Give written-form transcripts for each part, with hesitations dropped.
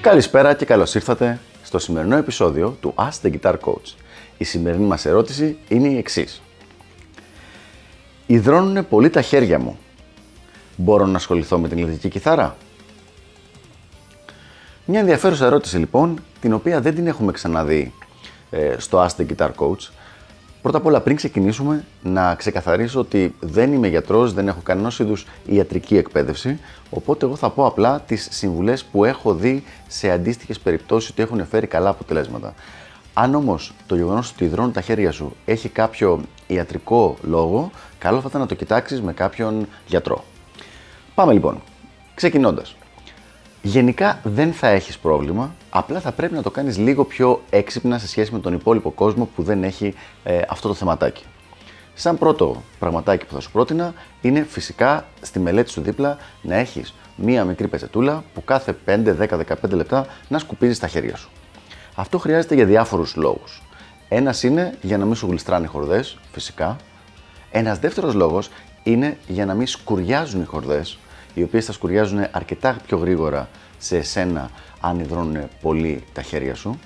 Καλησπέρα και καλώς ήρθατε στο σημερινό επεισόδιο του Ask the Guitar Coach. Η σημερινή μας ερώτηση είναι η εξής. Ιδρώνουνε πολύ τα χέρια μου. Μπορώ να ασχοληθώ με την ηλεκτρική κιθάρα? Μια ενδιαφέρουσα ερώτηση λοιπόν, την οποία δεν την έχουμε ξαναδεί στο Ask the Guitar Coach. Πρώτα απ' όλα, πριν ξεκινήσουμε, να ξεκαθαρίσω ότι δεν είμαι γιατρός, δεν έχω κανένας είδους ιατρική εκπαίδευση, οπότε εγώ θα πω απλά τις συμβουλές που έχω δει σε αντίστοιχες περιπτώσεις ότι έχουν φέρει καλά αποτελέσματα. Αν όμως το γεγονός ότι ιδρώνουν τα χέρια σου έχει κάποιο ιατρικό λόγο, καλό θα ήταν να το κοιτάξεις με κάποιον γιατρό. Πάμε λοιπόν, ξεκινώντας. Γενικά δεν θα έχεις πρόβλημα, απλά θα πρέπει να το κάνεις λίγο πιο έξυπνα σε σχέση με τον υπόλοιπο κόσμο που δεν έχει αυτό το θεματάκι. Σαν πρώτο πραγματάκι που θα σου πρότεινα είναι φυσικά στη μελέτη σου δίπλα να έχεις μία μικρή πετσετούλα που κάθε 5-10-15 λεπτά να σκουπίζεις τα χέρια σου. Αυτό χρειάζεται για διάφορους λόγους. Ένας είναι για να μην σου γλιστράνε οι χορδές, φυσικά. Ένας δεύτερος λόγος είναι για να μην σκουριάζουν οι χορδές, οι οποίες θα σκουριάζουν αρκετά πιο γρήγορα σε εσένα αν ιδρώνουν πολύ τα χέρια σου.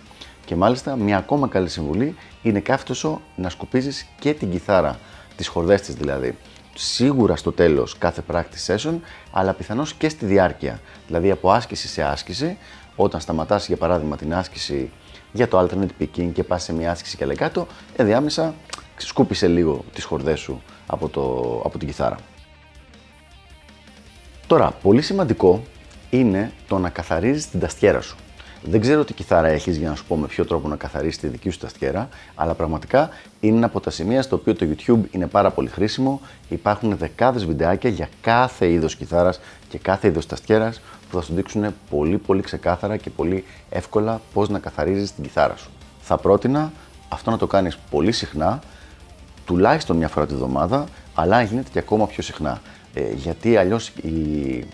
Και μάλιστα μια ακόμα καλή συμβουλή είναι καύτωσο να σκουπίζεις και την κιθάρα, τις χορδές της δηλαδή. Σίγουρα στο τέλος κάθε practice session, αλλά πιθανώς και στη διάρκεια. Δηλαδή από άσκηση σε άσκηση, όταν σταματάς για παράδειγμα την άσκηση για το alternate picking και πας σε μια άσκηση και λεκάτο, ενδιάμεσα σκούπισε λίγο τις χορδές σου από την κιθάρα. Τώρα, πολύ σημαντικό είναι το να καθαρίζεις την ταστιέρα σου. Δεν ξέρω τι κιθάρα έχεις για να σου πω με ποιο τρόπο να καθαρίσεις τη δική σου ταστιέρα, αλλά πραγματικά είναι ένα από τα σημεία στο οποίο το YouTube είναι πάρα πολύ χρήσιμο. Υπάρχουν δεκάδες βιντεάκια για κάθε είδος κιθάρας και κάθε είδος ταστιέρας που θα σου δείξουν πολύ πολύ ξεκάθαρα και πολύ εύκολα πώς να καθαρίζεις την κιθάρα σου. Θα πρότεινα αυτό να το κάνεις πολύ συχνά, τουλάχιστον μια φορά τη βδομάδα, αλλά γίνεται και ακόμα πιο συχνά. Γιατί αλλιώς η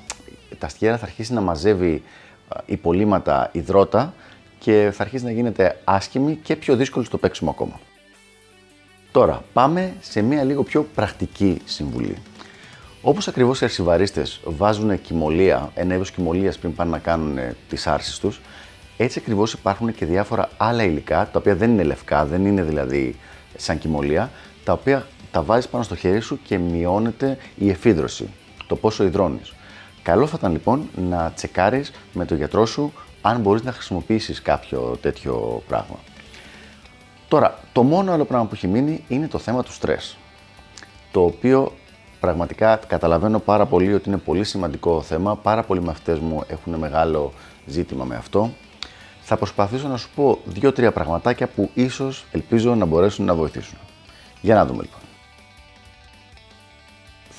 ταστιέρα θα αρχίσει να μαζεύει υπολείμματα υδρότα και θα αρχίσει να γίνεται άσχημη και πιο δύσκολη στο παίξιμο ακόμα. Τώρα πάμε σε μια λίγο πιο πρακτική συμβουλή. Όπως ακριβώς οι αρσιβαρίστες βάζουν κοιμωλία, ένα είδος κοιμωλίας πριν πάνε να κάνουν τις άρσεις τους, έτσι ακριβώς υπάρχουν και διάφορα άλλα υλικά, τα οποία δεν είναι λευκά, δεν είναι δηλαδή σαν κοιμωλία, τα οποία τα βάζεις πάνω στο χέρι σου και μειώνεται η εφίδρωση, το πόσο ιδρώνεις. Καλό θα ήταν λοιπόν να τσεκάρεις με τον γιατρό σου αν μπορείς να χρησιμοποιήσεις κάποιο τέτοιο πράγμα. Τώρα, το μόνο άλλο πράγμα που έχει μείνει είναι το θέμα του στρες, το οποίο πραγματικά καταλαβαίνω πάρα πολύ ότι είναι πολύ σημαντικό θέμα, πάρα πολλοί μαθητές μου έχουν μεγάλο ζήτημα με αυτό. Θα προσπαθήσω να σου πω 2-3 πραγματάκια που ίσως ελπίζω να μπορέσουν να βοηθήσουν. Για να δούμε λοιπόν.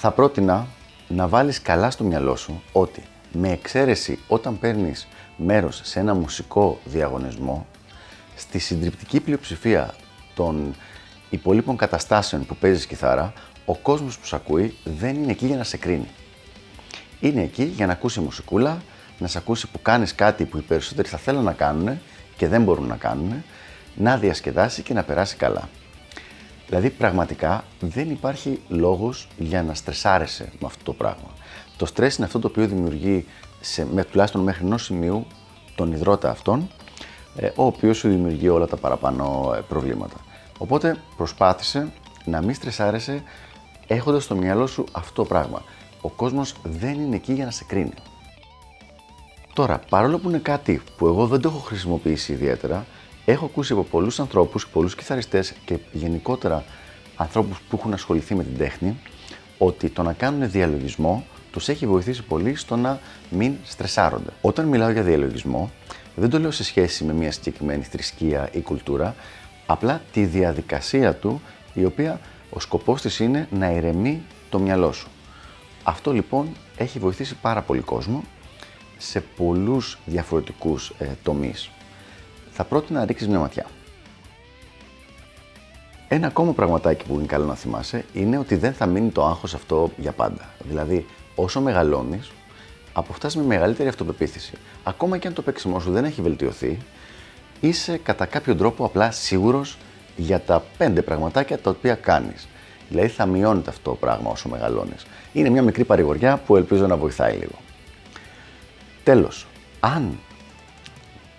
Θα πρότεινα να βάλεις καλά στο μυαλό σου ότι με εξαίρεση όταν παίρνεις μέρος σε ένα μουσικό διαγωνισμό, στη συντριπτική πλειοψηφία των υπολείπων καταστάσεων που παίζεις κιθάρα, ο κόσμος που σ' ακούει δεν είναι εκεί για να σε κρίνει. Είναι εκεί για να ακούσει μουσικούλα, να σε ακούσει που κάνεις κάτι που οι περισσότεροι θα θέλουν να κάνουν και δεν μπορούν να κάνουν, να διασκεδάσει και να περάσει καλά. Δηλαδή, πραγματικά δεν υπάρχει λόγος για να στρεσάρεσαι με αυτό το πράγμα. Το στρες είναι αυτό το οποίο δημιουργεί, τουλάχιστον μέχρι ενός σημείου, τον υδρότα αυτόν, ο οποίος σου δημιουργεί όλα τα παραπάνω προβλήματα. Οπότε, προσπάθησε να μην στρεσάρεσαι έχοντας στο μυαλό σου αυτό το πράγμα. Ο κόσμος δεν είναι εκεί για να σε κρίνει. Τώρα, παρόλο που είναι κάτι που εγώ δεν το έχω χρησιμοποιήσει ιδιαίτερα, έχω ακούσει από πολλούς ανθρώπους, πολλούς κιθαριστές και γενικότερα ανθρώπους που έχουν ασχοληθεί με την τέχνη ότι το να κάνουν διαλογισμό τους έχει βοηθήσει πολύ στο να μην στρεσάρονται. Όταν μιλάω για διαλογισμό, δεν το λέω σε σχέση με μια συγκεκριμένη θρησκεία ή κουλτούρα, απλά τη διαδικασία του, η οποία ο σκοπός της είναι να ηρεμεί το μυαλό σου. Αυτό λοιπόν έχει βοηθήσει πάρα πολύ κόσμο σε πολλούς διαφορετικούς τομείς. Θα πρότεινα να ρίξεις μια ματιά. Ένα ακόμα πραγματάκι που είναι καλό να θυμάσαι είναι ότι δεν θα μείνει το άγχος αυτό για πάντα. Δηλαδή, όσο μεγαλώνεις, αποκτάς με μεγαλύτερη αυτοπεποίθηση. Ακόμα και αν το παίξιμό σου δεν έχει βελτιωθεί, είσαι κατά κάποιο τρόπο απλά σίγουρος για τα 5 πραγματάκια τα οποία κάνεις. Δηλαδή, θα μειώνεται αυτό το πράγμα όσο μεγαλώνεις. Είναι μια μικρή παρηγοριά που ελπίζω να βοηθάει λίγο. Τέλος, αν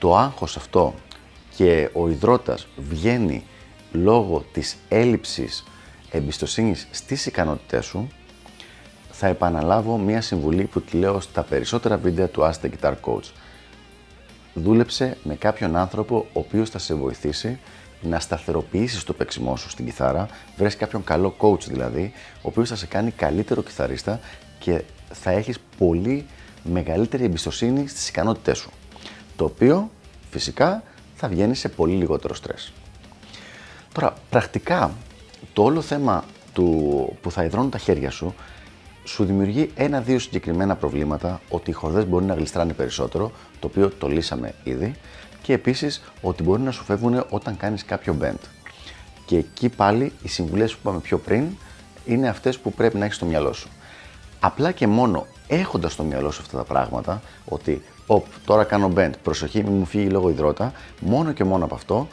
το άγχος αυτό και ο ιδρώτας βγαίνει λόγω της έλλειψης εμπιστοσύνης στις ικανότητές σου, θα επαναλάβω μία συμβουλή που τη λέω στα περισσότερα βίντεο του Ask the Guitar Coach. Δούλεψε με κάποιον άνθρωπο ο οποίος θα σε βοηθήσει να σταθεροποιήσεις το παίξιμό σου στην κιθάρα, βρες κάποιον καλό coach δηλαδή, ο οποίος θα σε κάνει καλύτερο κιθαρίστα και θα έχεις πολύ μεγαλύτερη εμπιστοσύνη στις ικανότητές σου, το οποίο φυσικά θα βγαίνει σε πολύ λιγότερο στρες. Τώρα, πρακτικά, το όλο θέμα που θα υδρώνουν τα χέρια σου, σου δημιουργεί ένα-δύο συγκεκριμένα προβλήματα, ότι οι χορδές μπορεί να γλιστράνε περισσότερο, το οποίο το λύσαμε ήδη, και επίσης ότι μπορεί να σου φεύγουν όταν κάνεις κάποιο bend. Και εκεί πάλι οι συμβουλές που είπαμε πιο πριν είναι αυτές που πρέπει να έχεις στο μυαλό σου. Απλά και μόνο έχοντας στο μυαλό σου αυτά τα πράγματα, ότι τώρα κάνω bend, προσοχή, μην μου φύγει λόγω υδρότα, μόνο και μόνο από αυτό,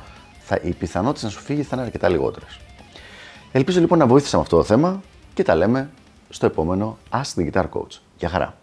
οι πιθανότητες να σου φύγει θα είναι αρκετά λιγότερες. Ελπίζω λοιπόν να βοήθησα με αυτό το θέμα και τα λέμε στο επόμενο Ask the Guitar Coach. Γεια χαρά!